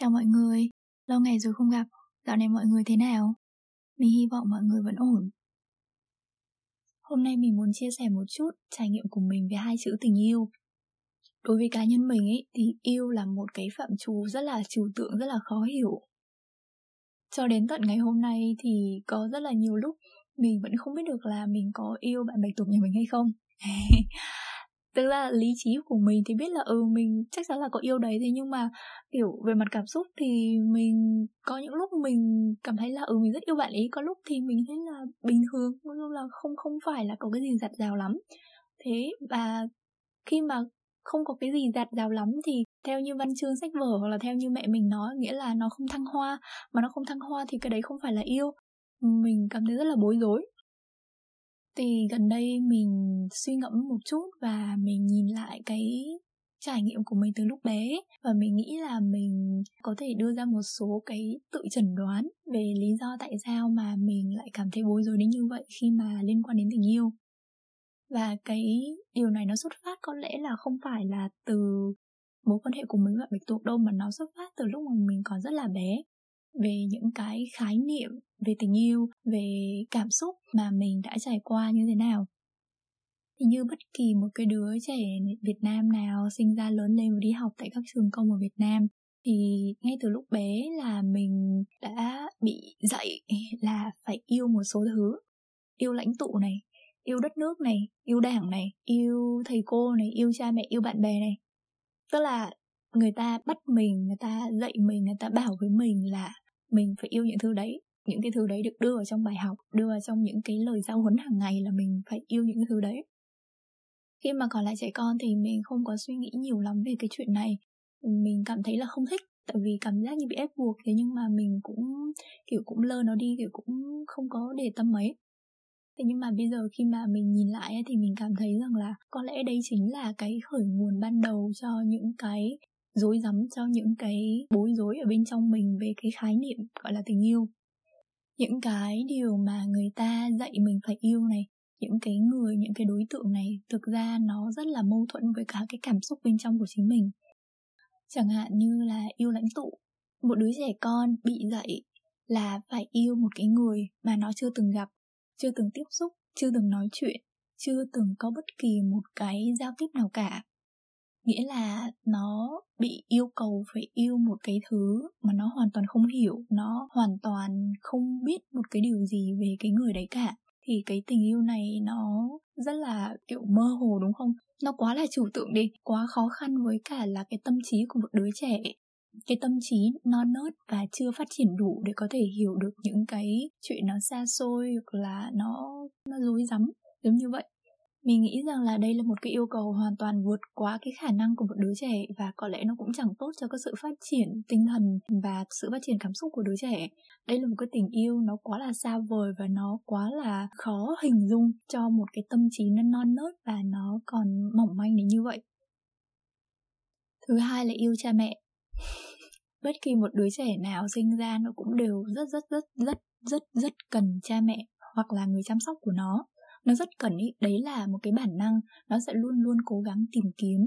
Chào mọi người, lâu ngày rồi không gặp, dạo này mọi người thế nào? Mình hy vọng mọi người vẫn ổn. Hôm nay mình muốn chia sẻ một chút trải nghiệm của mình về hai chữ tình yêu. Đối với cá nhân mình ấy, thì yêu là một cái phạm trù rất là trừu tượng, rất là khó hiểu. Cho đến tận ngày hôm nay thì có rất là nhiều lúc mình vẫn không biết được là mình có yêu bạn bạch tuộc nhà mình hay không. Tức là lý trí của mình thì biết là mình chắc chắn là có yêu đấy, thế nhưng mà kiểu về mặt cảm xúc thì mình có những lúc mình cảm thấy là mình rất yêu bạn ấy, có lúc thì mình thấy là bình thường, nhưng là không phải là có cái gì dạt dào lắm. Thế và khi mà không có cái gì dạt dào lắm thì theo như văn chương sách vở hoặc là theo như mẹ mình nói, nghĩa là nó không thăng hoa, mà nó không thăng hoa thì cái đấy không phải là yêu. Mình cảm thấy rất là bối rối. Thì gần đây mình suy ngẫm một chút và mình nhìn lại cái trải nghiệm của mình từ lúc bé, và mình nghĩ là mình có thể đưa ra một số cái tự chẩn đoán về lý do tại sao mà mình lại cảm thấy bối rối đến như vậy khi mà liên quan đến tình yêu. Và cái điều này nó xuất phát có lẽ là không phải là từ mối quan hệ của mình với bạch tuộc đâu, mà nó xuất phát từ lúc mà mình còn rất là bé, về những cái khái niệm về tình yêu, về cảm xúc mà mình đã trải qua như thế nào. Thì như bất kỳ một cái đứa trẻ Việt Nam nào sinh ra, lớn lên và đi học tại các trường công ở Việt Nam, thì ngay từ lúc bé là mình đã bị dạy là phải yêu một số thứ. Yêu lãnh tụ này, yêu đất nước này, yêu đảng này, yêu thầy cô này, yêu cha mẹ, yêu bạn bè này. Tức là người ta bắt mình, người ta dạy mình, người ta bảo với mình là mình phải yêu những thứ đấy. Những cái thứ đấy được đưa vào trong bài học, đưa vào trong những cái lời giao huấn hàng ngày là mình phải yêu những thứ đấy. Khi mà còn lại trẻ con thì mình không có suy nghĩ nhiều lắm về cái chuyện này. Mình cảm thấy là không thích, tại vì cảm giác như bị ép buộc. Thế nhưng mà mình cũng lơ nó đi, kiểu cũng không có để tâm mấy. Thế nhưng mà bây giờ khi mà mình nhìn lại thì mình cảm thấy rằng là có lẽ đấy chính là cái khởi nguồn ban đầu cho những cái rối rắm, cho những cái bối rối ở bên trong mình về cái khái niệm gọi là tình yêu. Những cái điều mà người ta dạy mình phải yêu này, những cái người, những cái đối tượng này, thực ra nó rất là mâu thuẫn với cả cái cảm xúc bên trong của chính mình. Chẳng hạn như là yêu lãnh tụ. Một đứa trẻ con bị dạy là phải yêu một cái người mà nó chưa từng gặp, chưa từng tiếp xúc, chưa từng nói chuyện, chưa từng có bất kỳ một cái giao tiếp nào cả. Nghĩa là nó bị yêu cầu phải yêu một cái thứ mà nó hoàn toàn không hiểu, nó hoàn toàn không biết một cái điều gì về cái người đấy cả. Thì cái tình yêu này nó rất là kiểu mơ hồ, đúng không? Nó quá là trừu tượng đi, quá khó khăn với cả là cái tâm trí của một đứa trẻ. Cái tâm trí non nớt và chưa phát triển đủ để có thể hiểu được những cái chuyện nó xa xôi hoặc là nó rối rắm, giống như vậy. Mình nghĩ rằng là đây là một cái yêu cầu hoàn toàn vượt quá cái khả năng của một đứa trẻ, và có lẽ nó cũng chẳng tốt cho cái sự phát triển tinh thần và sự phát triển cảm xúc của đứa trẻ. Đây là một cái tình yêu nó quá là xa vời và nó quá là khó hình dung cho một cái tâm trí nó non nớt và nó còn mỏng manh đến như vậy. Thứ hai là yêu cha mẹ. Bất kỳ một đứa trẻ nào sinh ra nó cũng đều rất cần cha mẹ hoặc là người chăm sóc của nó. Nó rất cần ý, đấy là một cái bản năng, nó sẽ luôn luôn cố gắng tìm kiếm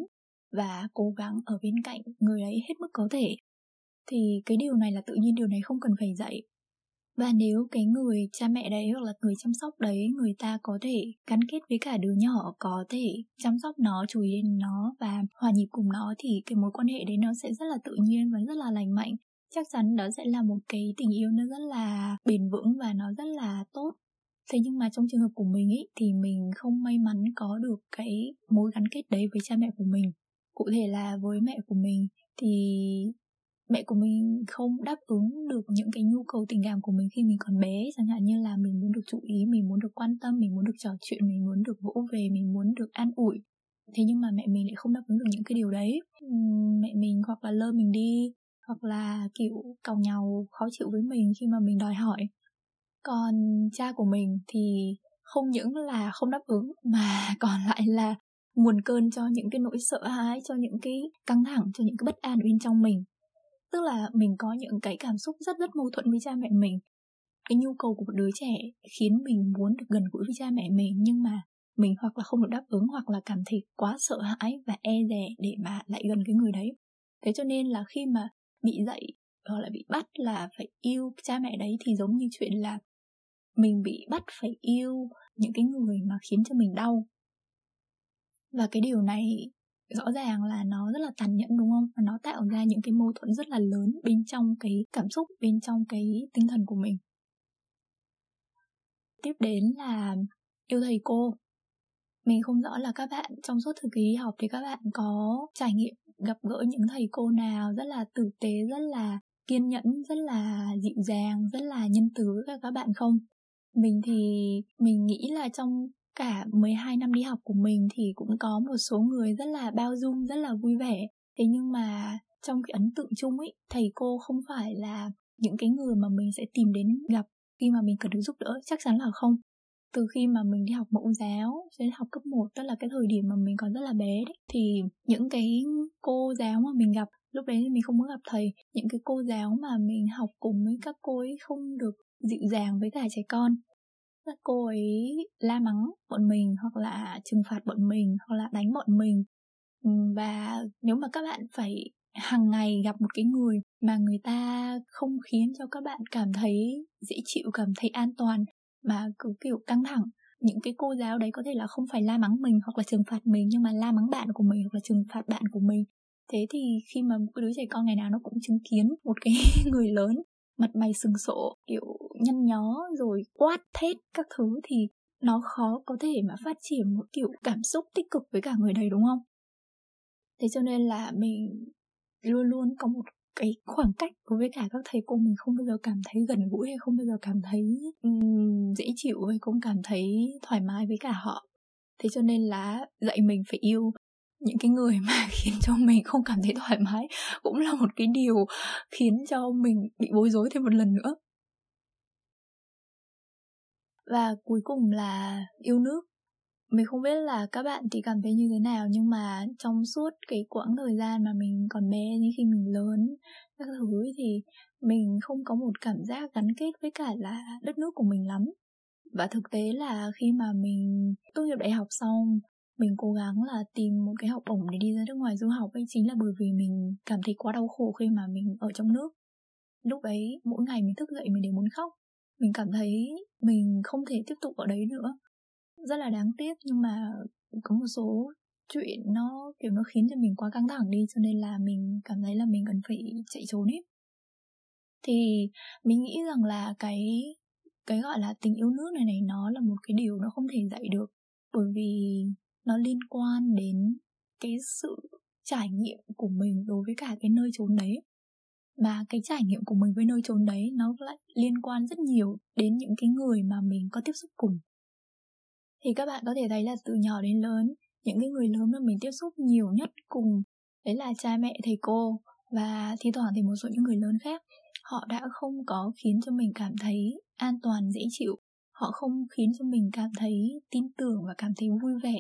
và cố gắng ở bên cạnh người ấy hết mức có thể. Thì cái điều này là tự nhiên, điều này không cần phải dạy. Và nếu cái người cha mẹ đấy hoặc là người chăm sóc đấy, người ta có thể gắn kết với cả đứa nhỏ, có thể chăm sóc nó, chú ý đến nó và hòa nhịp cùng nó, thì cái mối quan hệ đấy nó sẽ rất là tự nhiên và rất là lành mạnh. Chắc chắn đó sẽ là một cái tình yêu nó rất là bền vững và nó rất là tốt. Thế nhưng mà trong trường hợp của mình ý, thì mình không may mắn có được cái mối gắn kết đấy với cha mẹ của mình. Cụ thể là với mẹ của mình, thì mẹ của mình không đáp ứng được những cái nhu cầu tình cảm của mình khi mình còn bé. Chẳng hạn như là mình muốn được chú ý, mình muốn được quan tâm, mình muốn được trò chuyện, mình muốn được vỗ về, mình muốn được an ủi. Thế nhưng mà mẹ mình lại không đáp ứng được những cái điều đấy. Mẹ mình hoặc là lơ mình đi, hoặc là kiểu càu nhàu khó chịu với mình khi mà mình đòi hỏi. Còn cha của mình thì không những là không đáp ứng mà còn lại là nguồn cơn cho những cái nỗi sợ hãi, cho những cái căng thẳng, cho những cái bất an bên trong mình. Tức là mình có những cái cảm xúc rất mâu thuẫn với cha mẹ mình. Cái nhu cầu của một đứa trẻ khiến mình muốn được gần gũi với cha mẹ mình, nhưng mà mình hoặc là không được đáp ứng, hoặc là cảm thấy quá sợ hãi và e dè để mà lại gần cái người đấy. Thế cho nên là khi mà bị dạy họ lại bị bắt là phải yêu cha mẹ đấy, thì giống như chuyện là mình bị bắt phải yêu những cái người mà khiến cho mình đau. Và cái điều này rõ ràng là nó rất là tàn nhẫn, đúng không? Và nó tạo ra những cái mâu thuẫn rất là lớn bên trong cái cảm xúc, bên trong cái tinh thần của mình. Tiếp đến là yêu thầy cô. Mình không rõ là các bạn trong suốt thời kỳ đi học thì các bạn có trải nghiệm gặp gỡ những thầy cô nào rất là tử tế, rất là kiên nhẫn, rất là dịu dàng, rất là nhân từ với các bạn không? Mình thì mình nghĩ là trong cả 12 năm đi học của mình thì cũng có một số người rất là bao dung, rất là vui vẻ. Thế nhưng mà trong cái ấn tượng chung ấy, thầy cô không phải là những cái người mà mình sẽ tìm đến gặp khi mà mình cần được giúp đỡ, chắc chắn là không. Từ khi mà mình đi học mẫu giáo, đến học cấp 1, tức là cái thời điểm mà mình còn rất là bé đấy, thì những cái cô giáo mà mình gặp, lúc đấy thì mình không muốn gặp thầy, những cái cô giáo mà mình học cùng với các cô ấy không được dịu dàng với cả trẻ con. Các cô ấy la mắng bọn mình, hoặc là trừng phạt bọn mình, hoặc là đánh bọn mình. Và nếu mà các bạn phải hàng ngày gặp một cái người mà người ta không khiến cho các bạn cảm thấy dễ chịu, cảm thấy an toàn, mà cứ kiểu căng thẳng, những cái cô giáo đấy có thể là không phải la mắng mình hoặc là trừng phạt mình, nhưng mà la mắng bạn của mình hoặc là trừng phạt bạn của mình. Thế thì khi mà một đứa trẻ con ngày nào nó cũng chứng kiến một cái người lớn mặt mày sừng sộ, kiểu nhăn nhó rồi quát thét các thứ, thì nó khó có thể mà phát triển một kiểu cảm xúc tích cực với cả người đấy, đúng không? Thế cho nên là mình luôn luôn có một cái khoảng cách đối với cả các thầy cô. Mình không bao giờ cảm thấy gần gũi, hay không bao giờ cảm thấy dễ chịu, hay không cảm thấy thoải mái với cả họ. Thế cho nên là dạy mình phải yêu những cái người mà khiến cho mình không cảm thấy thoải mái cũng là một cái điều khiến cho mình bị bối rối thêm một lần nữa. Và cuối cùng là yêu nước. Mình không biết là các bạn thì cảm thấy như thế nào, nhưng mà trong suốt cái quãng thời gian mà mình còn bé đến khi mình lớn các thứ, thì mình không có một cảm giác gắn kết với cả là đất nước của mình lắm. Và thực tế là khi mà mình tốt nghiệp đại học xong, mình cố gắng là tìm một cái học bổng để đi ra nước ngoài du học ấy, chính là bởi vì mình cảm thấy quá đau khổ khi mà mình ở trong nước. Lúc ấy mỗi ngày mình thức dậy mình đều muốn khóc. Mình cảm thấy mình không thể tiếp tục ở đấy nữa, rất là đáng tiếc. Nhưng mà có một số chuyện nó kiểu nó khiến cho mình quá căng thẳng đi, cho nên là mình cảm thấy là mình cần phải chạy trốn ấy. Thì mình nghĩ rằng là cái gọi là tình yêu nước này nó là một cái điều nó không thể dạy được, bởi vì nó liên quan đến cái sự trải nghiệm của mình đối với cả cái nơi trốn đấy. Mà cái trải nghiệm của mình với nơi trốn đấy nó lại liên quan rất nhiều đến những cái người mà mình có tiếp xúc cùng. Thì các bạn có thể thấy là từ nhỏ đến lớn, những cái người lớn mà mình tiếp xúc nhiều nhất cùng đấy là cha mẹ, thầy cô, và thi thoảng thì một số những người lớn khác. Họ đã không có khiến cho mình cảm thấy an toàn, dễ chịu. Họ không khiến cho mình cảm thấy tin tưởng và cảm thấy vui vẻ.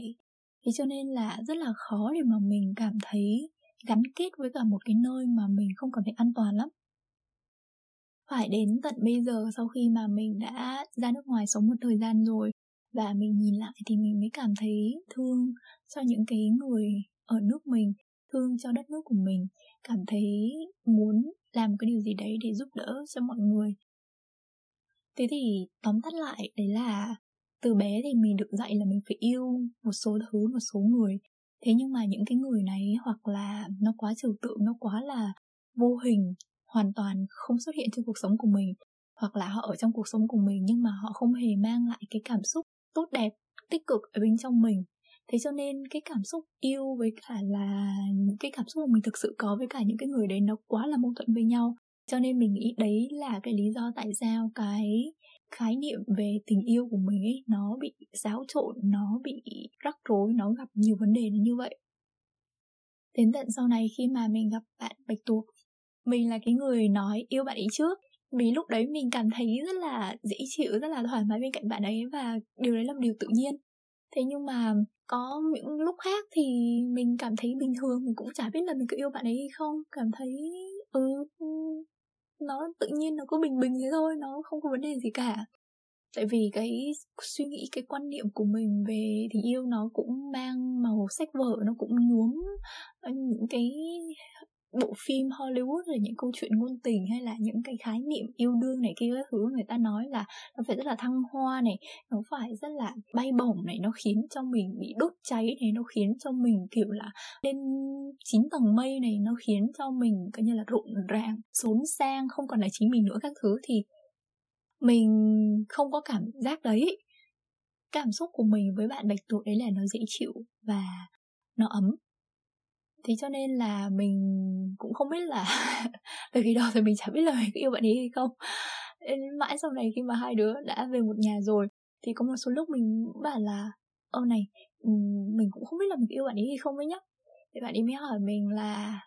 Thế cho nên là rất là khó để mà mình cảm thấy gắn kết với cả một cái nơi mà mình không cảm thấy an toàn lắm. Phải đến tận bây giờ, sau khi mà mình đã ra nước ngoài sống một thời gian rồi, và mình nhìn lại thì mình mới cảm thấy thương cho những cái người ở nước mình, thương cho đất nước của mình, cảm thấy muốn làm một cái điều gì đấy để giúp đỡ cho mọi người. Thế thì tóm tắt lại đấy là từ bé thì mình được dạy là mình phải yêu một số thứ, một số người. Thế nhưng mà những cái người này hoặc là nó quá trừu tượng, nó quá là vô hình, hoàn toàn không xuất hiện trong cuộc sống của mình. Hoặc là họ ở trong cuộc sống của mình nhưng mà họ không hề mang lại cái cảm xúc tốt đẹp, tích cực ở bên trong mình. Thế cho nên cái cảm xúc yêu với cả là những cái cảm xúc mà mình thực sự có với cả những cái người đấy nó quá là mâu thuẫn với nhau. Cho nên mình nghĩ đấy là cái lý do tại sao cái khái niệm về tình yêu của mình ấy, nó bị xáo trộn, nó bị rắc rối, nó gặp nhiều vấn đề như vậy. Đến tận sau này khi mà mình gặp bạn Bạch Tuộc, mình là cái người nói yêu bạn ấy trước. Vì lúc đấy mình cảm thấy rất là dễ chịu, rất là thoải mái bên cạnh bạn ấy, và điều đấy là một điều tự nhiên. Thế nhưng mà có những lúc khác thì mình cảm thấy bình thường, mình cũng chả biết là mình có yêu bạn ấy hay không. Cảm thấy nó tự nhiên, nó cứ bình thế thôi, nó không có vấn đề gì cả. Tại vì cái suy nghĩ, cái quan niệm của mình về tình yêu nó cũng mang màu sách vở, nó cũng nhuốm những cái bộ phim Hollywood rồi những câu chuyện ngôn tình hay là những cái khái niệm yêu đương này kia các thứ, người ta nói là nó phải rất là thăng hoa này, nó phải rất là bay bổng này, nó khiến cho mình bị đốt cháy này, nó khiến cho mình kiểu là lên 9 tầng mây này, nó khiến cho mình coi như là rộn ràng, xốn sang, không còn là chính mình nữa các thứ, thì mình không có cảm giác đấy. Cảm xúc của mình với bạn bạch tuộc đấy là nó dễ chịu và nó ấm. Thế cho nên là mình cũng không biết là bởi vì đó thì mình chả biết là mình có yêu bạn ấy hay không. Mãi sau này khi mà hai đứa đã về một nhà rồi thì có một số lúc mình bảo là ô này, mình cũng không biết là mình có yêu bạn ấy hay không ấy nhá. Thì bạn ấy mới hỏi mình là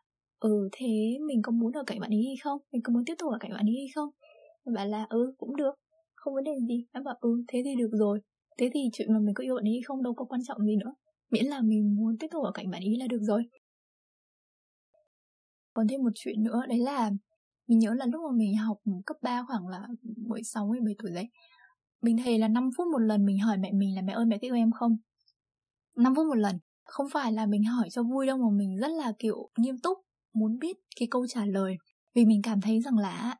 thế mình có muốn ở cạnh bạn ấy hay không? Mình có muốn tiếp tục ở cạnh bạn ấy hay không? Mình bảo là cũng được, không vấn đề gì. Em bảo thế thì được rồi. Thế thì chuyện mà mình có yêu bạn ấy hay không đâu có quan trọng gì nữa, miễn là mình muốn tiếp tục ở cạnh bạn ấy là được rồi. Còn thêm một chuyện nữa, đấy là mình nhớ là lúc mà mình học cấp 3 khoảng là 16 hay 17 tuổi đấy, mình thề là 5 phút một lần mình hỏi mẹ mình là mẹ ơi mẹ yêu em không? 5 phút một lần. Không phải là mình hỏi cho vui đâu, mà mình rất là kiểu nghiêm túc muốn biết cái câu trả lời. Vì mình cảm thấy rằng là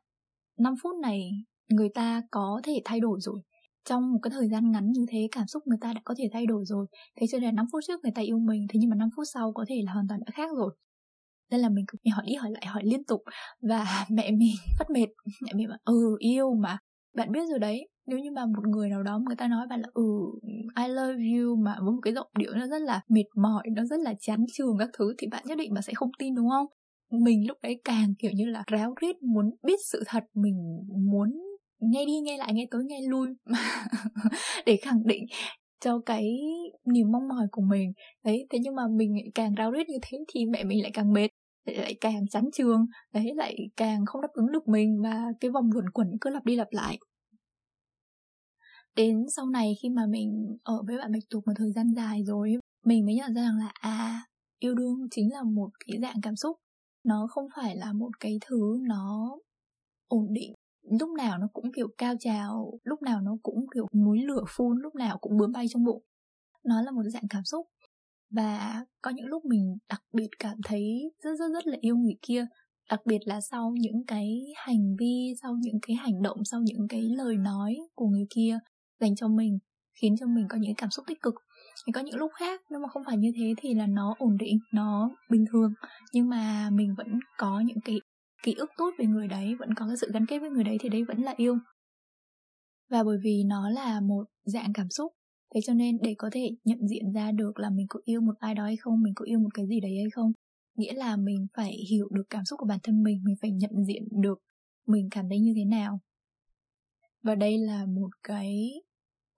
5 phút này người ta có thể thay đổi rồi. Trong một cái thời gian ngắn như thế, cảm xúc người ta đã có thể thay đổi rồi. Thế cho nên 5 phút trước người ta yêu mình, thế nhưng mà 5 phút sau có thể là hoàn toàn đã khác rồi. Nên là mình cứ hỏi đi hỏi lại, hỏi liên tục. Và mẹ mình phát mệt. Mẹ mình bảo yêu mà, bạn biết rồi đấy. Nếu như mà một người nào đó người ta nói bạn là I love you mà với một cái giọng điệu nó rất là mệt mỏi, nó rất là chán chường các thứ, thì bạn nhất định mà sẽ không tin đúng không? Mình lúc đấy càng kiểu như là ráo rít muốn biết sự thật, mình muốn nghe đi nghe lại, nghe tới nghe lui để khẳng định cho cái niềm mong mỏi của mình đấy. Thế nhưng mà mình càng ráo riết như thế thì mẹ mình lại càng mệt, lại càng chán chường đấy, lại càng không đáp ứng được mình, và cái vòng luẩn quẩn cứ lặp đi lặp lại. Đến sau này khi mà mình ở với bạn bạch tuộc một thời gian dài rồi, mình mới nhận ra rằng là yêu đương chính là một cái dạng cảm xúc, nó không phải là một cái thứ nó ổn định, lúc nào nó cũng kiểu cao trào, lúc nào nó cũng kiểu núi lửa phun, lúc nào cũng bướm bay trong bụng. Nó là một dạng cảm xúc, và có những lúc mình đặc biệt cảm thấy rất là yêu người kia, đặc biệt là sau những cái hành vi, sau những cái hành động, sau những cái lời nói của người kia dành cho mình, khiến cho mình có những cảm xúc tích cực. Thì có những lúc khác nếu mà không phải như thế thì là nó ổn định, nó bình thường, nhưng mà mình vẫn có những cái ký ức tốt về người đấy, vẫn có cái sự gắn kết với người đấy, thì đấy vẫn là yêu. Và bởi vì nó là một dạng cảm xúc, thế cho nên để có thể nhận diện ra được là mình có yêu một ai đó hay không, mình có yêu một cái gì đấy hay không, nghĩa là mình phải hiểu được cảm xúc của bản thân mình phải nhận diện được mình cảm thấy như thế nào. Và đây là một cái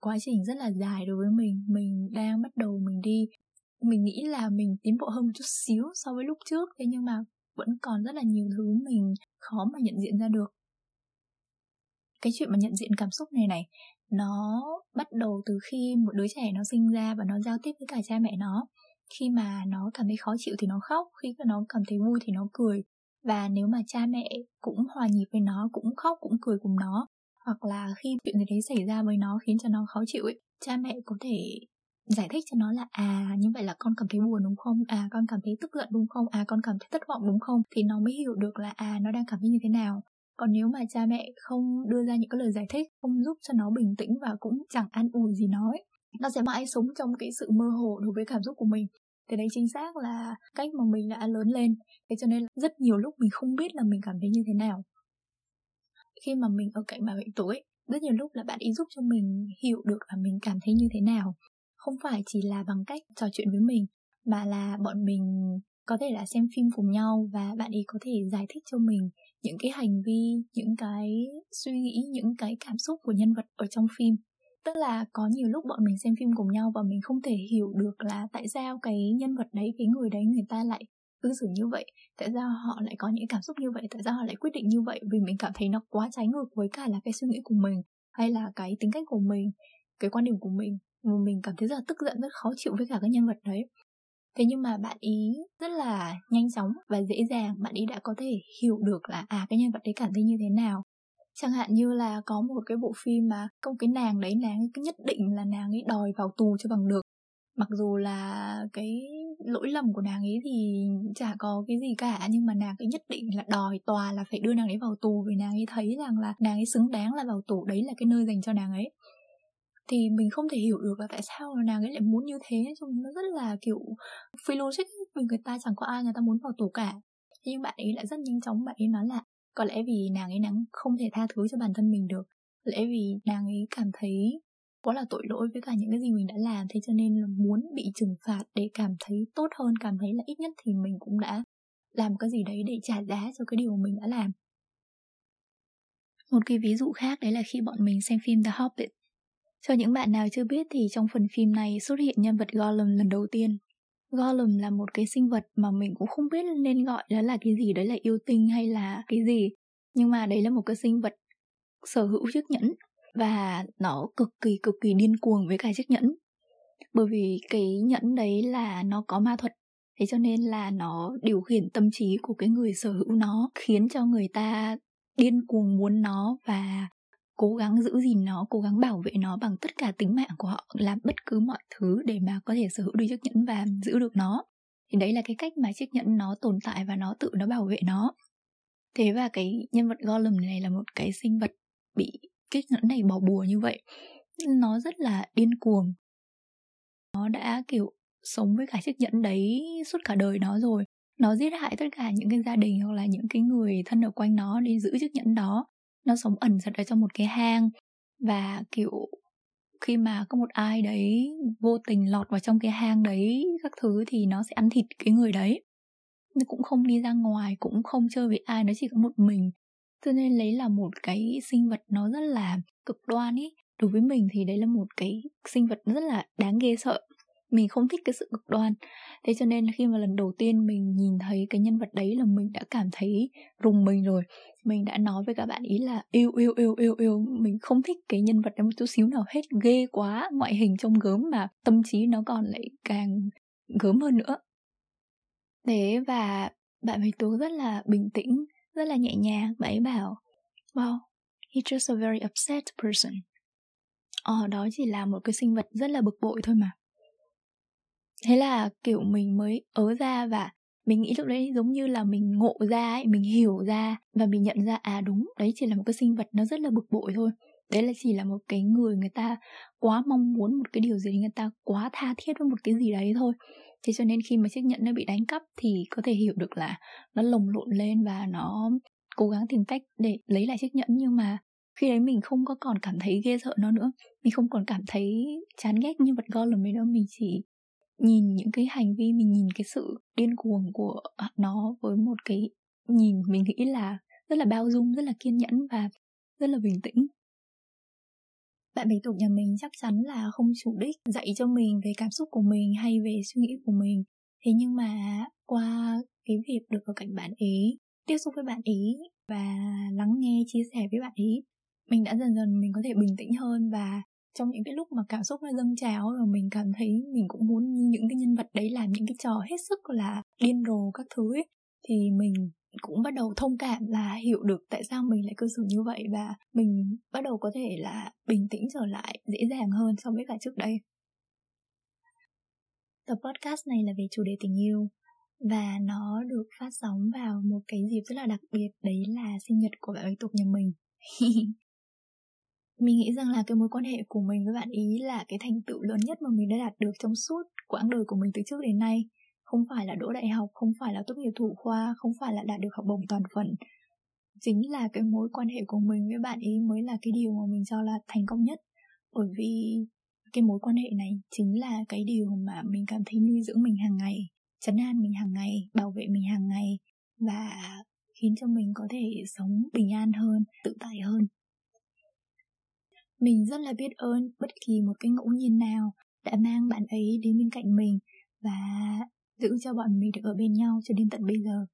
quá trình rất là dài đối với mình đang bắt đầu mình đi. Mình nghĩ là mình tiến bộ hơn một chút xíu so với lúc trước, thế nhưng mà vẫn còn rất là nhiều thứ mình khó mà nhận diện ra được. Cái chuyện mà nhận diện cảm xúc này, nó bắt đầu từ khi một đứa trẻ nó sinh ra và nó giao tiếp với cả cha mẹ nó. Khi mà nó cảm thấy khó chịu thì nó khóc, khi mà nó cảm thấy vui thì nó cười. Và nếu mà cha mẹ cũng hòa nhịp với nó, cũng khóc, cũng cười cùng nó, hoặc là khi chuyện gì đấy xảy ra với nó khiến cho nó khó chịu ấy, cha mẹ có thể giải thích cho nó là như vậy là con cảm thấy buồn đúng không, con cảm thấy tức giận đúng không, con cảm thấy thất vọng đúng không, thì nó mới hiểu được là nó đang cảm thấy như thế nào. Còn nếu mà cha mẹ không đưa ra những cái lời giải thích, không giúp cho nó bình tĩnh và cũng chẳng an ủi gì nó ấy, nó sẽ mãi sống trong cái sự mơ hồ đối với cảm xúc của mình. Thì đấy chính xác là cách mà mình đã lớn lên. Thế cho nên rất nhiều lúc mình không biết là mình cảm thấy như thế nào. Khi mà mình ở cạnh bà bệnh tối, rất nhiều lúc là bạn ấy giúp cho mình hiểu được là mình cảm thấy như thế nào. Không phải chỉ là bằng cách trò chuyện với mình, mà là bọn mình có thể là xem phim cùng nhau và bạn ấy có thể giải thích cho mình những cái hành vi, những cái suy nghĩ, những cái cảm xúc của nhân vật ở trong phim. Tức là có nhiều lúc bọn mình xem phim cùng nhau và mình không thể hiểu được là tại sao cái nhân vật đấy, cái người đấy người ta lại ứng xử như vậy, tại sao họ lại có những cảm xúc như vậy, tại sao họ lại quyết định như vậy, vì mình cảm thấy nó quá trái ngược với cả là cái suy nghĩ của mình, hay là cái tính cách của mình, cái quan điểm của mình. Mình cảm thấy rất là tức giận, rất khó chịu với cả các nhân vật đấy. Thế nhưng mà bạn ý rất là nhanh chóng và dễ dàng, bạn ý đã có thể hiểu được là cái nhân vật đấy cảm thấy như thế nào. Chẳng hạn như là có một cái bộ phim mà có một cái nàng đấy, nàng ấy cứ nhất định là nàng ấy đòi vào tù cho bằng được. Mặc dù là cái lỗi lầm của nàng ấy thì chả có cái gì cả, nhưng mà nàng ấy nhất định là đòi tòa là phải đưa nàng ấy vào tù, vì nàng ấy thấy rằng là nàng ấy xứng đáng là vào tù, đấy là cái nơi dành cho nàng ấy. Thì mình không thể hiểu được là tại sao nàng ấy lại muốn như thế, trông nó rất là kiểu phi logic, vì người ta chẳng có ai người ta muốn vào tù cả. Nhưng bạn ấy lại rất nhanh chóng, bạn ấy nói là có lẽ vì nàng ấy không thể tha thứ cho bản thân mình được, có lẽ vì nàng ấy cảm thấy quá là tội lỗi với cả những cái gì mình đã làm, thế cho nên là muốn bị trừng phạt để cảm thấy tốt hơn, cảm thấy là ít nhất thì mình cũng đã làm cái gì đấy để trả giá cho cái điều mình đã làm. Một cái ví dụ khác đấy là khi bọn mình xem phim The Hobbit. Cho những bạn nào chưa biết thì trong phần phim này xuất hiện nhân vật Gollum lần đầu tiên. Gollum là một cái sinh vật mà mình cũng không biết nên gọi đó là cái gì, đấy là yêu tinh hay là cái gì. Nhưng mà đấy là một cái sinh vật sở hữu chiếc nhẫn, và nó cực kỳ điên cuồng với cái chiếc nhẫn. Bởi vì cái nhẫn đấy là nó có ma thuật, thế cho nên là nó điều khiển tâm trí của cái người sở hữu nó, khiến cho người ta điên cuồng muốn nó và cố gắng giữ gìn nó, cố gắng bảo vệ nó bằng tất cả tính mạng của họ, làm bất cứ mọi thứ để mà có thể sở hữu được chiếc nhẫn và giữ được nó. Thì đấy là cái cách mà chiếc nhẫn nó tồn tại và nó tự nó bảo vệ nó. Thế và cái nhân vật Gollum này là một cái sinh vật bị cái nhẫn này bỏ bùa như vậy. Nó rất là điên cuồng. Nó đã kiểu sống với cả chiếc nhẫn đấy suốt cả đời nó rồi. Nó giết hại tất cả những cái gia đình hoặc là những cái người thân ở quanh nó đi giữ chiếc nhẫn đó. Nó sống ẩn thật ở trong một cái hang, và kiểu khi mà có một ai đấy vô tình lọt vào trong cái hang đấy các thứ thì nó sẽ ăn thịt cái người đấy. Nó cũng không đi ra ngoài, cũng không chơi với ai, nó chỉ có một mình. Cho nên lấy là một cái sinh vật nó rất là cực đoan ý. Đối với mình thì đấy là một cái sinh vật rất là đáng ghê sợ. Mình không thích cái sự cực đoan. Thế cho nên khi mà lần đầu tiên mình nhìn thấy cái nhân vật đấy là mình đã cảm thấy rùng mình rồi. Mình đã nói với các bạn ý là yêu. Mình không thích cái nhân vật đấy một chút xíu nào hết. Ghê quá, ngoại hình trông gớm mà tâm trí nó còn lại càng gớm hơn nữa. Thế và bạn ấy Tú rất là bình tĩnh, rất là nhẹ nhàng. Bạn ấy bảo, wow, he's just a very upset person. Đó chỉ là một cái sinh vật rất là bực bội thôi mà. Thế là kiểu mình mới ớ ra, và mình nghĩ lúc đấy giống như là mình ngộ ra ấy, mình hiểu ra và mình nhận ra đúng, đấy chỉ là một cái sinh vật nó rất là bực bội thôi. Đấy là chỉ là một cái người ta quá mong muốn một cái điều gì, người ta quá tha thiết với một cái gì đấy thôi. Thế cho nên khi mà chiếc nhẫn nó bị đánh cắp thì có thể hiểu được là nó lồng lộn lên và nó cố gắng tìm cách để lấy lại chiếc nhẫn. Nhưng mà khi đấy mình không có còn cảm thấy ghê sợ nó nữa, mình không còn cảm thấy chán ghét như vật Gollum ấy nữa. Mình chỉ nhìn những cái hành vi, mình nhìn cái sự điên cuồng của nó với một cái nhìn mình nghĩ là rất là bao dung, rất là kiên nhẫn và rất là bình tĩnh. Bạn bè tục nhà mình chắc chắn là không chủ đích dạy cho mình về cảm xúc của mình hay về suy nghĩ của mình. Thế nhưng mà qua cái việc được ở cạnh bạn ấy, tiếp xúc với bạn ấy và lắng nghe, chia sẻ với bạn ấy, mình đã dần mình có thể bình tĩnh hơn. Và trong những cái lúc mà cảm xúc nó dâng trào rồi, mình cảm thấy mình cũng muốn như những cái nhân vật đấy, làm những cái trò hết sức là điên rồ các thứ ấy, thì mình cũng bắt đầu thông cảm, là hiểu được tại sao mình lại cư xử như vậy, và mình bắt đầu có thể là bình tĩnh trở lại dễ dàng hơn so với cả trước đây. Tập podcast này là về chủ đề tình yêu, và nó được phát sóng vào một cái dịp rất là đặc biệt, đấy là sinh nhật của bạn ấy tục nhà mình. Mình nghĩ rằng là cái mối quan hệ của mình với bạn ý là cái thành tựu lớn nhất mà mình đã đạt được trong suốt quãng đời của mình từ trước đến nay. Không phải là đỗ đại học, không phải là tốt nghiệp thủ khoa, không phải là đạt được học bổng toàn phần. Chính là cái mối quan hệ của mình với bạn ý mới là cái điều mà mình cho là thành công nhất. Bởi vì cái mối quan hệ này chính là cái điều mà mình cảm thấy nuôi dưỡng mình hàng ngày, trấn an mình hàng ngày, bảo vệ mình hàng ngày, và khiến cho mình có thể sống bình an hơn, tự tại hơn. Mình rất là biết ơn bất kỳ một cái ngẫu nhiên nào đã mang bạn ấy đến bên cạnh mình và giữ cho bọn mình được ở bên nhau cho đến tận bây giờ.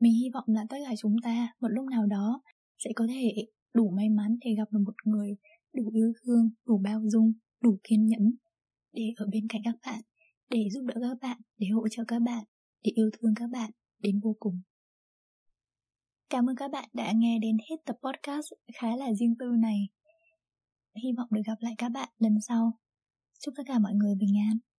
Mình hy vọng là tất cả chúng ta một lúc nào đó sẽ có thể đủ may mắn để gặp được một người đủ yêu thương, đủ bao dung, đủ kiên nhẫn để ở bên cạnh các bạn, để giúp đỡ các bạn, để hỗ trợ các bạn, để yêu thương các bạn đến vô cùng. Cảm ơn các bạn đã nghe đến hết tập podcast khá là riêng tư này. Hy vọng được gặp lại các bạn lần sau. Chúc tất cả mọi người bình an.